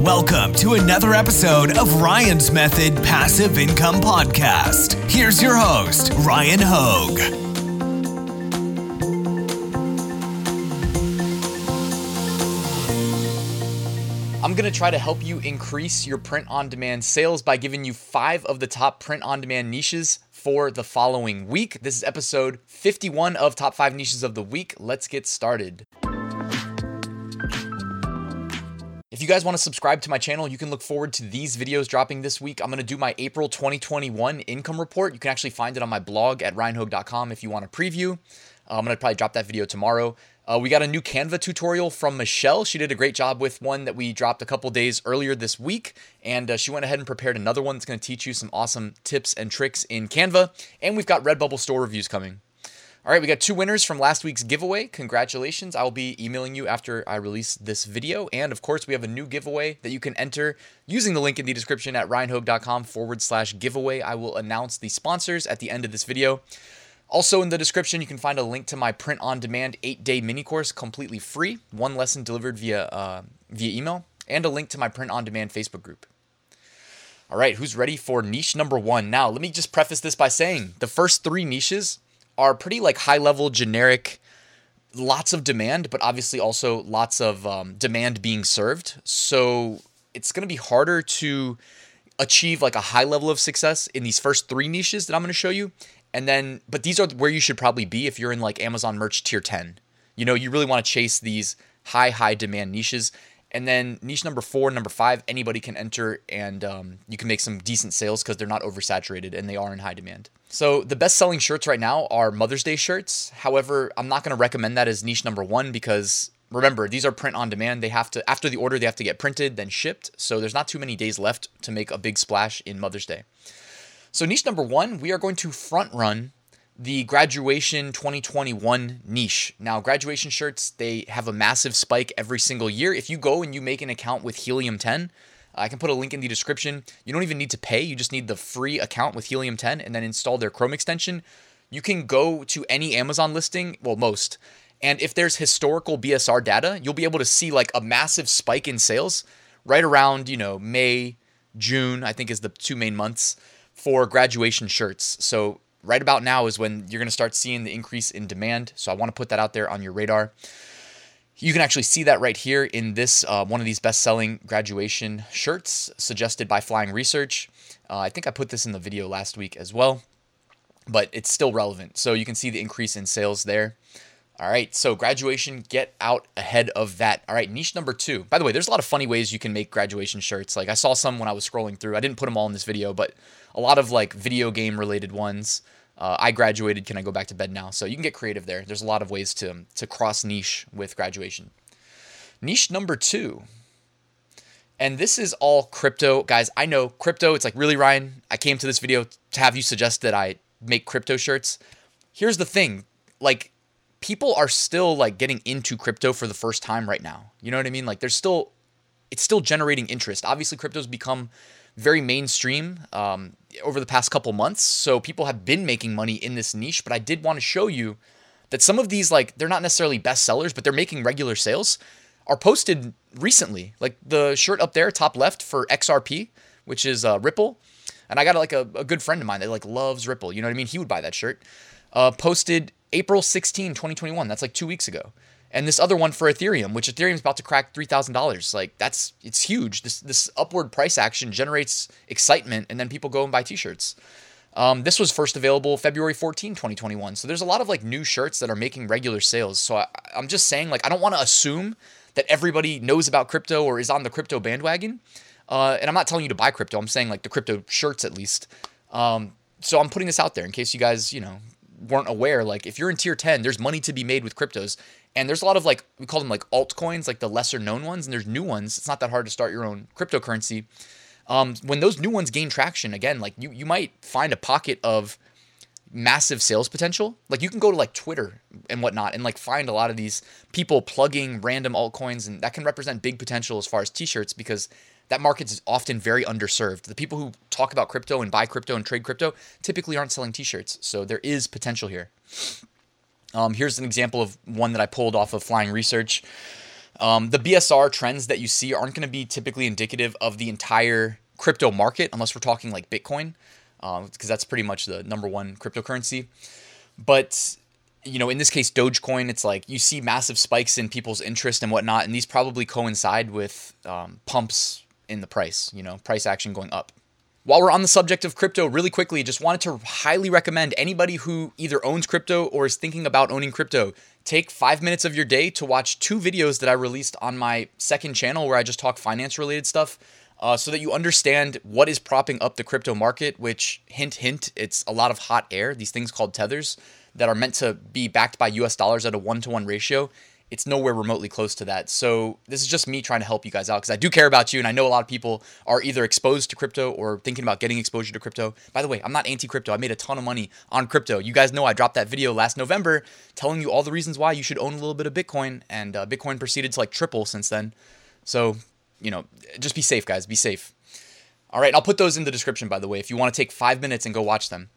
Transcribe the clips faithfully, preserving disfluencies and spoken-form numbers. Welcome to another episode of Ryan's Method Passive Income Podcast. Here's your host, Ryan Hogue. I'm going to try to help you increase your print-on-demand sales by giving you five of the top print-on-demand niches for the following week. This is episode fifty-one of Top five Niches of the Week. Let's get started. If you guys want to subscribe to my channel, you can look forward to these videos dropping this week. I'm going to do my April twenty twenty-one income report. You can actually find it on my blog at ryan hogue dot com if you want a preview. Uh, I'm going to probably drop that video tomorrow. Uh, we got a new Canva tutorial from Michelle. She did a great job with one that we dropped a couple days earlier this week. And uh, she went ahead and prepared another one that's going to teach you some awesome tips and tricks in Canva. And we've got Redbubble store reviews coming. All right, we got two winners from last week's giveaway. Congratulations. I'll be emailing you after I release this video. And of course, we have a new giveaway that you can enter using the link in the description at ryanhogue.com forward slash giveaway. I will announce the sponsors at the end of this video. Also in the description, you can find a link to my Print on Demand eight-day mini course, completely free, one lesson delivered via uh, via email, and a link to my Print on Demand Facebook group. All right, who's ready for niche number one? Now, let me just preface this by saying the first three niches are pretty like high-level, generic, lots of demand, but obviously also lots of um, demand being served. So it's going to be harder to achieve like a high level of success in these first three niches that I'm going to show you. And then, but these are where you should probably be if you're in like Amazon Merch tier ten. You know, you really want to chase these high, high demand niches. And then niche number four, number five, anybody can enter and um, you can make some decent sales because they're not oversaturated and they are in high demand. So the best selling shirts right now are Mother's Day shirts. However, I'm not going to recommend that as niche number one because remember, these are print on demand. They have to, after the order, they have to get printed, then shipped. So there's not too many days left to make a big splash in Mother's Day. So niche number one, we are going to front run the graduation twenty twenty-one niche. Now, graduation shirts, they have a massive spike every single year. If you go and you make an account with Helium ten, I can put a link in the description. You don't even need to pay. You just need the free account with Helium ten and then install their Chrome extension. You can go to any Amazon listing, well, most. And if there's historical B S R data, you'll be able to see like a massive spike in sales right around, you know, May, June, I think is the two main months for graduation shirts. So right about now is when you're going to start seeing the increase in demand. So I want to put that out there on your radar. You can actually see that right here in this uh, one of these best-selling graduation shirts suggested by Flying Research. Uh, I think I put this in the video last week as well, but it's still relevant. So you can see the increase in sales there. All right, so graduation, get out ahead of that. All right, niche number two. By the way, there's a lot of funny ways you can make graduation shirts. Like I saw some when I was scrolling through. I didn't put them all in this video, but a lot of like video game related ones. Uh, I graduated, can I go back to bed now? So you can get creative there. There's a lot of ways to, to cross niche with graduation. Niche number two. And this is all crypto. Guys, I know crypto, it's like, really, Ryan? I came to this video to have you suggest that I make crypto shirts. Here's the thing. Like, people are still like getting into crypto for the first time right now. You know what I mean? Like there's still, it's still generating interest. Obviously crypto's become very mainstream um, over the past couple months. So people have been making money in this niche, but I did want to show you that some of these, like they're not necessarily best sellers, but they're making regular sales, are posted recently. Like the shirt up there, top left for X R P, which is uh, Ripple. And I got like a, a good friend of mine that like loves Ripple. You know what I mean? He would buy that shirt. Uh, posted April sixteenth, twenty twenty-one. That's like two weeks ago. And this other one for Ethereum, which Ethereum is about to crack three thousand dollars. Like that's, it's huge. This, this upward price action generates excitement. And then people go and buy t-shirts. Um, this was first available February fourteenth, twenty twenty-one. So there's a lot of like new shirts that are making regular sales. So I, I'm just saying, like, I don't want to assume that everybody knows about crypto or is on the crypto bandwagon. Uh, and I'm not telling you to buy crypto. I'm saying like the crypto shirts at least. Um, so I'm putting this out there in case you guys, you know, weren't aware, like if you're in tier ten, there's money to be made with cryptos. And there's a lot of like, we call them like altcoins, like the lesser known ones. And there's new ones. It's not that hard to start your own cryptocurrency. Um, when those new ones gain traction, again, like you, you might find a pocket of massive sales potential. Like you can go to like Twitter and whatnot and like find a lot of these people plugging random altcoins. And that can represent big potential as far as t-shirts, because that market is often very underserved. The people who talk about crypto and buy crypto and trade crypto typically aren't selling t-shirts. So there is potential here. Um, here's an example of one that I pulled off of Flying Research. Um, the B S R trends that you see aren't going to be typically indicative of the entire crypto market, unless we're talking like Bitcoin, because um, that's pretty much the number one cryptocurrency. But, you know, in this case, Dogecoin, it's like you see massive spikes in people's interest and whatnot, and these probably coincide with um, pumps in the price, you know, price action going up. While we're on the subject of crypto, really quickly, just wanted to highly recommend anybody who either owns crypto or is thinking about owning crypto, take five minutes of your day to watch two videos that I released on my second channel where I just talk finance-related stuff, uh, so that you understand what is propping up the crypto market, which, hint, hint, it's a lot of hot air, these things called tethers that are meant to be backed by U S dollars at a one-to-one ratio. It's nowhere remotely close to that. So this is just me trying to help you guys out because I do care about you. And I know a lot of people are either exposed to crypto or thinking about getting exposure to crypto. By the way, I'm not anti-crypto. I made a ton of money on crypto. You guys know I dropped that video last November telling you all the reasons why you should own a little bit of Bitcoin. And uh, Bitcoin proceeded to like triple since then. So, you know, just be safe, guys. Be safe. All right. I'll put those in the description, by the way, if you want to take five minutes and go watch them.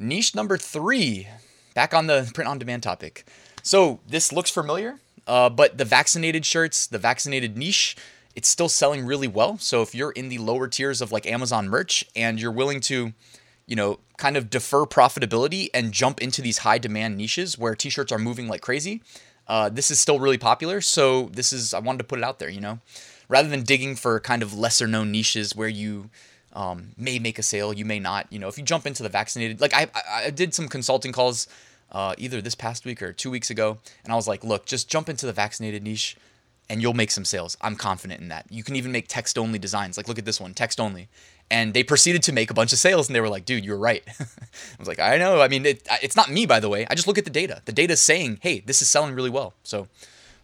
Niche number three, back on the print on demand topic. So this looks familiar. Uh, but the vaccinated shirts, the vaccinated niche, it's still selling really well. So if you're in the lower tiers of like Amazon Merch and you're willing to, you know, kind of defer profitability and jump into these high demand niches where t-shirts are moving like crazy, uh, this is still really popular. So this is, I wanted to put it out there, you know, rather than digging for kind of lesser known niches where you um, may make a sale, you may not, you know, if you jump into the vaccinated, like I, I did some consulting calls Uh, either this past week or two weeks ago. And I was like, look, just jump into the vaccinated niche and you'll make some sales. I'm confident in that. You can even make text only designs. Like, look at this one, text only. And they proceeded to make a bunch of sales. And they were like, dude, you're right. I was like, I know. I mean, it, it's not me, by the way. I just look at the data. The data's saying, hey, this is selling really well. So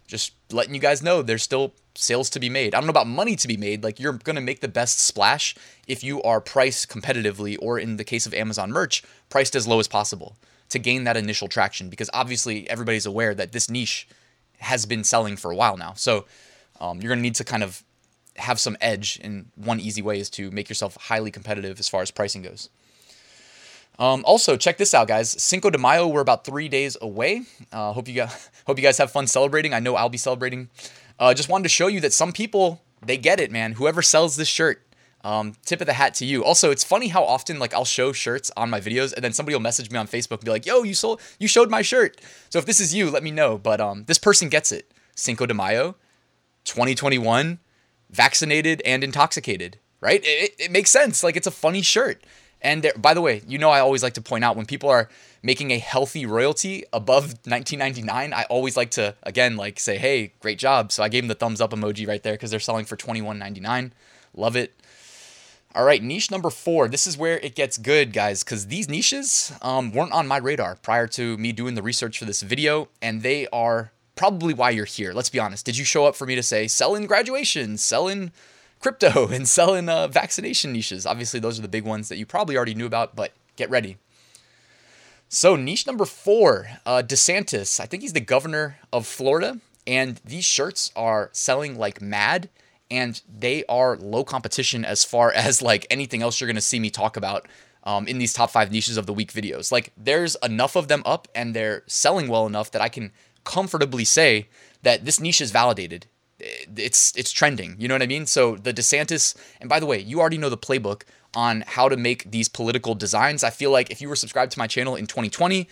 just letting you guys know there's still sales to be made. I don't know about money to be made. Like, you're going to make the best splash if you are priced competitively, or in the case of Amazon Merch, priced as low as possible, to gain that initial traction, because obviously everybody's aware that this niche has been selling for a while now. So um, you're going to need to kind of have some edge, and one easy way is to make yourself highly competitive as far as pricing goes. Um, also, check this out, guys. Cinco de Mayo, we're about three days away. Uh, hope you guys, hope you guys have fun celebrating. I know I'll be celebrating. Uh, just wanted to show you that some people, they get it, man. Whoever sells this shirt, Um, tip of the hat to you. Also, it's funny how often like I'll show shirts on my videos and then somebody will message me on Facebook and be like, yo, you sold, you showed my shirt. So if this is you, let me know. But um, this person gets it. Cinco de Mayo, twenty twenty-one, vaccinated and intoxicated, right? It, it, it makes sense. Like, it's a funny shirt. And there, by the way, you know, I always like to point out when people are making a healthy royalty above nineteen ninety-nine, I always like to, again, like say, hey, great job. So I gave them the thumbs up emoji right there because they're selling for twenty-one ninety-nine. Love it. All right, niche number four. This is where it gets good, guys, because these niches um, weren't on my radar prior to me doing the research for this video, and they are probably why you're here. Let's be honest. Did you show up for me to say, sell in graduation, sell in crypto, and sell in uh, vaccination niches? Obviously, those are the big ones that you probably already knew about, but get ready. So niche number four, uh, DeSantis. I think he's the governor of Florida, and these shirts are selling like mad. And they are low competition as far as like anything else you're going to see me talk about um, in these top five niches of the week videos. Like, there's enough of them up and they're selling well enough that I can comfortably say that this niche is validated. It's, it's trending. You know what I mean? So the DeSantis, and by the way, you already know the playbook on how to make these political designs. I feel like if you were subscribed to my channel in twenty twenty,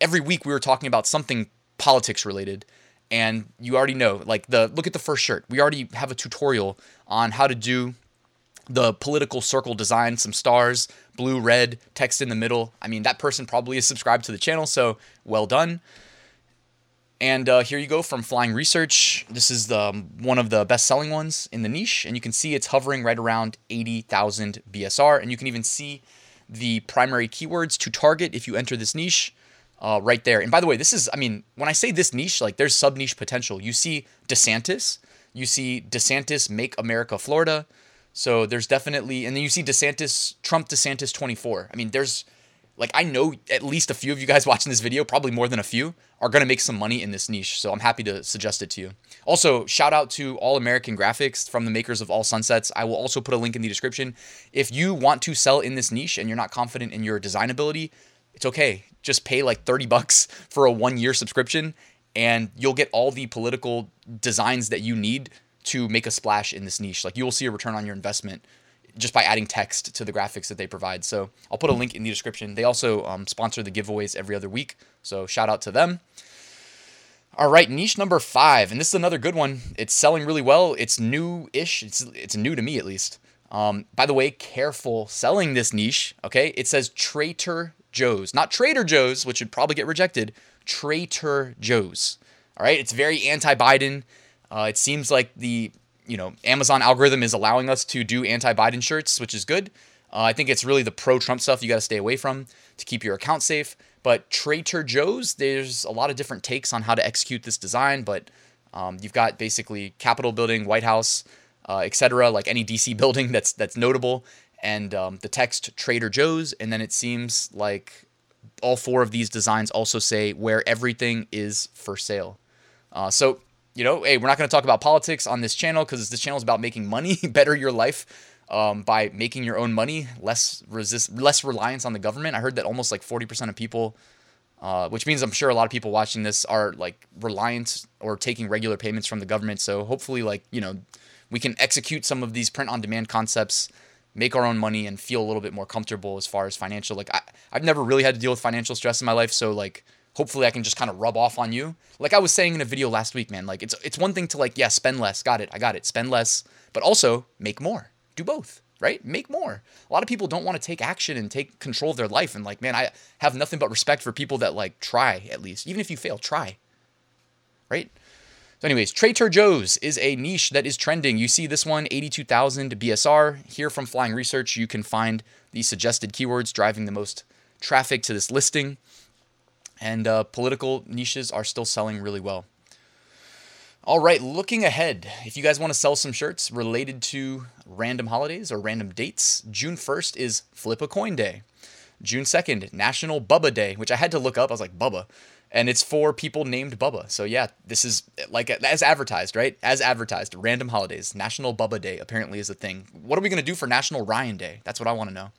every week we were talking about something politics related. And you already know, like the, look at the first shirt. We already have a tutorial on how to do the political circle design, some stars, blue, red, text in the middle. I mean, that person probably is subscribed to the channel, so well done. And uh, here you go from Flying Research. This is the one of the best-selling ones in the niche. And you can see it's hovering right around eighty thousand B S R. And you can even see the primary keywords to target if you enter this niche. Uh, right there. And by the way, this is, I mean, when I say this niche, like there's sub niche potential. You see DeSantis, you see DeSantis, Make America Florida. So there's definitely, and then you see DeSantis, Trump DeSantis twenty-four. I mean, there's like, I know at least a few of you guys watching this video, probably more than a few, are going to make some money in this niche. So I'm happy to suggest it to you. Also, shout out to All American Graphics, from the makers of All Sunsets. I will also put a link in the description. If you want to sell in this niche and you're not confident in your design ability, it's okay. Just pay like thirty bucks for a one year subscription and you'll get all the political designs that you need to make a splash in this niche. Like, you will see a return on your investment just by adding text to the graphics that they provide. So I'll put a link in the description. They also um, sponsor the giveaways every other week, so shout out to them. All right, niche number five, and this is another good one. It's selling really well. It's new-ish. It's, it's new to me, at least. Um, by the way, careful selling this niche, okay? It says Trader Joe's, not Trader Joe's, which would probably get rejected, Trader Joe's, all right? It's very anti-Biden. Uh, it seems like the... you know, Amazon algorithm is allowing us to do anti-Biden shirts, which is good. Uh, I think it's really the pro-Trump stuff you got to stay away from to keep your account safe. But Trader Joe's, there's a lot of different takes on how to execute this design, but um, you've got basically Capitol building, White House, uh, et cetera, like any D C building that's that's notable, and um, the text Trader Joe's, and then it seems like all four of these designs also say where everything is for sale. Uh, so. You know, hey, we're not going to talk about politics on this channel because this channel is about making money, better your life um, by making your own money, less resist, less reliance on the government. I heard that almost like forty percent of people, uh, which means I'm sure a lot of people watching this are like reliant or taking regular payments from the government. So hopefully, like, you know, we can execute some of these print on demand concepts, make our own money, and feel a little bit more comfortable as far as financial. Like I, I've never really had to deal with financial stress in my life. So like, hopefully I can just kind of rub off on you. Like I was saying in a video last week, man, like it's it's one thing to like, yeah, spend less. Got it. I got it. Spend less, but also make more. Do both, right? Make more. A lot of people don't want to take action and take control of their life. And like, man, I have nothing but respect for people that like try at least. Even if you fail, try, right? So anyways, Trader Joe's is a niche that is trending. You see this one, eighty-two thousand B S R. Here from Flying Research, you can find the suggested keywords driving the most traffic to this listing. And uh, political niches are still selling really well. All right, looking ahead, if you guys want to sell some shirts related to random holidays or random dates, June first is Flip a Coin Day. June second, National Bubba Day, which I had to look up. I was like, Bubba. And it's for people named Bubba. So yeah, this is like as advertised, right? As advertised, random holidays. National Bubba Day apparently is a thing. What are we going to do for National Ryan Day? That's what I want to know.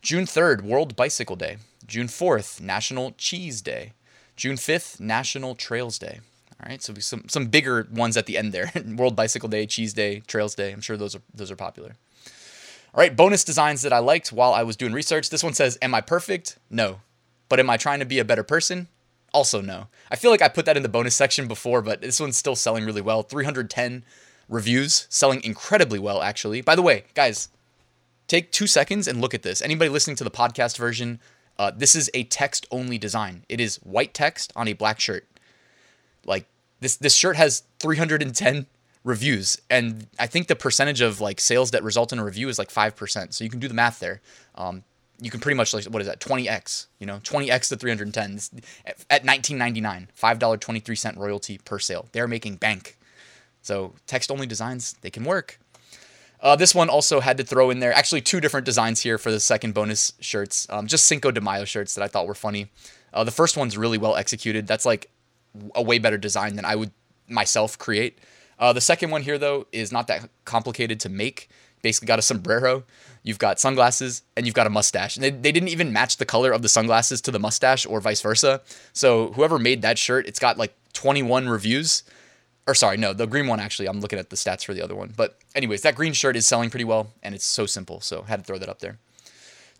June third, World Bicycle Day. June fourth, National Cheese Day. June fifth, National Trails Day. All right, so some some bigger ones at the end there. World Bicycle Day, Cheese Day, Trails Day. I'm sure those are those are popular. All right, bonus designs that I liked while I was doing research. This one says, am I perfect? No. But am I trying to be a better person? Also no. I feel like I put that in the bonus section before, but this one's still selling really well. three hundred ten reviews, selling incredibly well, actually. By the way, guys, take two seconds and look at this. Anybody listening to the podcast version, Uh, this is a text-only design. It is white text on a black shirt. Like this, this shirt has three hundred ten reviews, and I think the percentage of like sales that result in a review is like five percent. So you can do the math there. Um, you can pretty much like what is that? twenty x. You know, twenty x to three hundred ten this, at, at nineteen ninety-nine, five dollars and twenty-three cents royalty per sale. They're making bank. So text-only designs, they can work. Uh, this one also had to throw in there, actually two different designs here for the second bonus shirts, um, just Cinco de Mayo shirts that I thought were funny. Uh, the first one's really well executed. That's like a way better design than I would myself create. Uh, the second one here, though, is not that complicated to make. Basically got a sombrero, you've got sunglasses, and you've got a mustache. And they, they didn't even match the color of the sunglasses to the mustache or vice versa. So whoever made that shirt, it's got like twenty-one reviews. Or sorry, no, the green one, actually. I'm looking at the stats for the other one. But anyways, that green shirt is selling pretty well, and it's so simple. So had to throw that up there.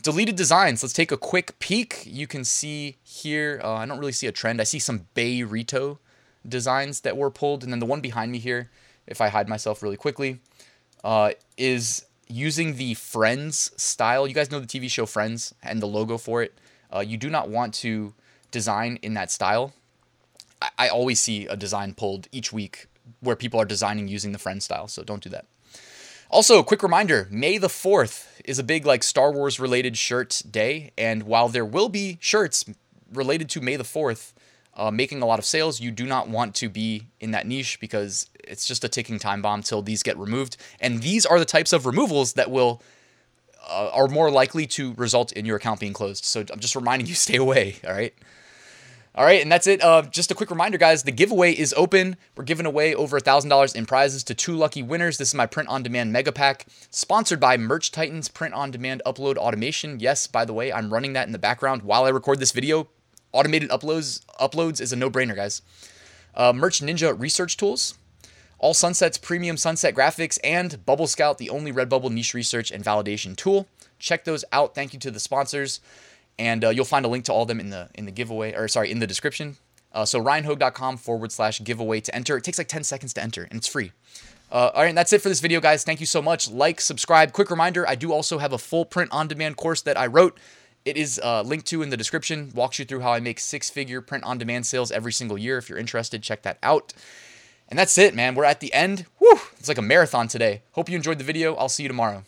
Deleted designs. Let's take a quick peek. You can see here, uh, I don't really see a trend. I see some Beirito designs that were pulled. And then the one behind me here, if I hide myself really quickly, uh, is using the Friends style. You guys know the T V show Friends and the logo for it. Uh, you do not want to design in that style. I always see a design pulled each week where people are designing using the Friend style, so don't do that. Also, quick reminder, May the fourth is a big like Star Wars related shirt day, and while there will be shirts related to May the fourth uh, making a lot of sales, you do not want to be in that niche because it's just a ticking time bomb till these get removed, and these are the types of removals that will uh, are more likely to result in your account being closed, so I'm just reminding you, stay away, all right? All right, and that's it. Uh, just a quick reminder, guys, the giveaway is open. We're giving away over one thousand dollars in prizes to two lucky winners. This is my Print on Demand Mega Pack, sponsored by Merch Titans Print on Demand Upload Automation. Yes, by the way, I'm running that in the background while I record this video. Automated uploads, uploads is a no-brainer, guys. uh, Merch Ninja research tools, All Sunsets premium sunset graphics, and Bubble Scout, the only Redbubble niche research and validation tool. Check those out. Thank you to the sponsors, and uh, you'll find a link to all of them in the in the giveaway, or sorry, in the description. Uh, so ryanhogue.com forward slash giveaway to enter. It takes like ten seconds to enter, and it's free. Uh, all right, and that's it for this video, guys. Thank you so much. Like, subscribe. Quick reminder, I do also have a full print on demand course that I wrote. It is uh, linked to in the description. Walks you through how I make six-figure print on demand sales every single year. If you're interested, check that out. And that's it, man. We're at the end. Whew, it's like a marathon today. Hope you enjoyed the video. I'll see you tomorrow.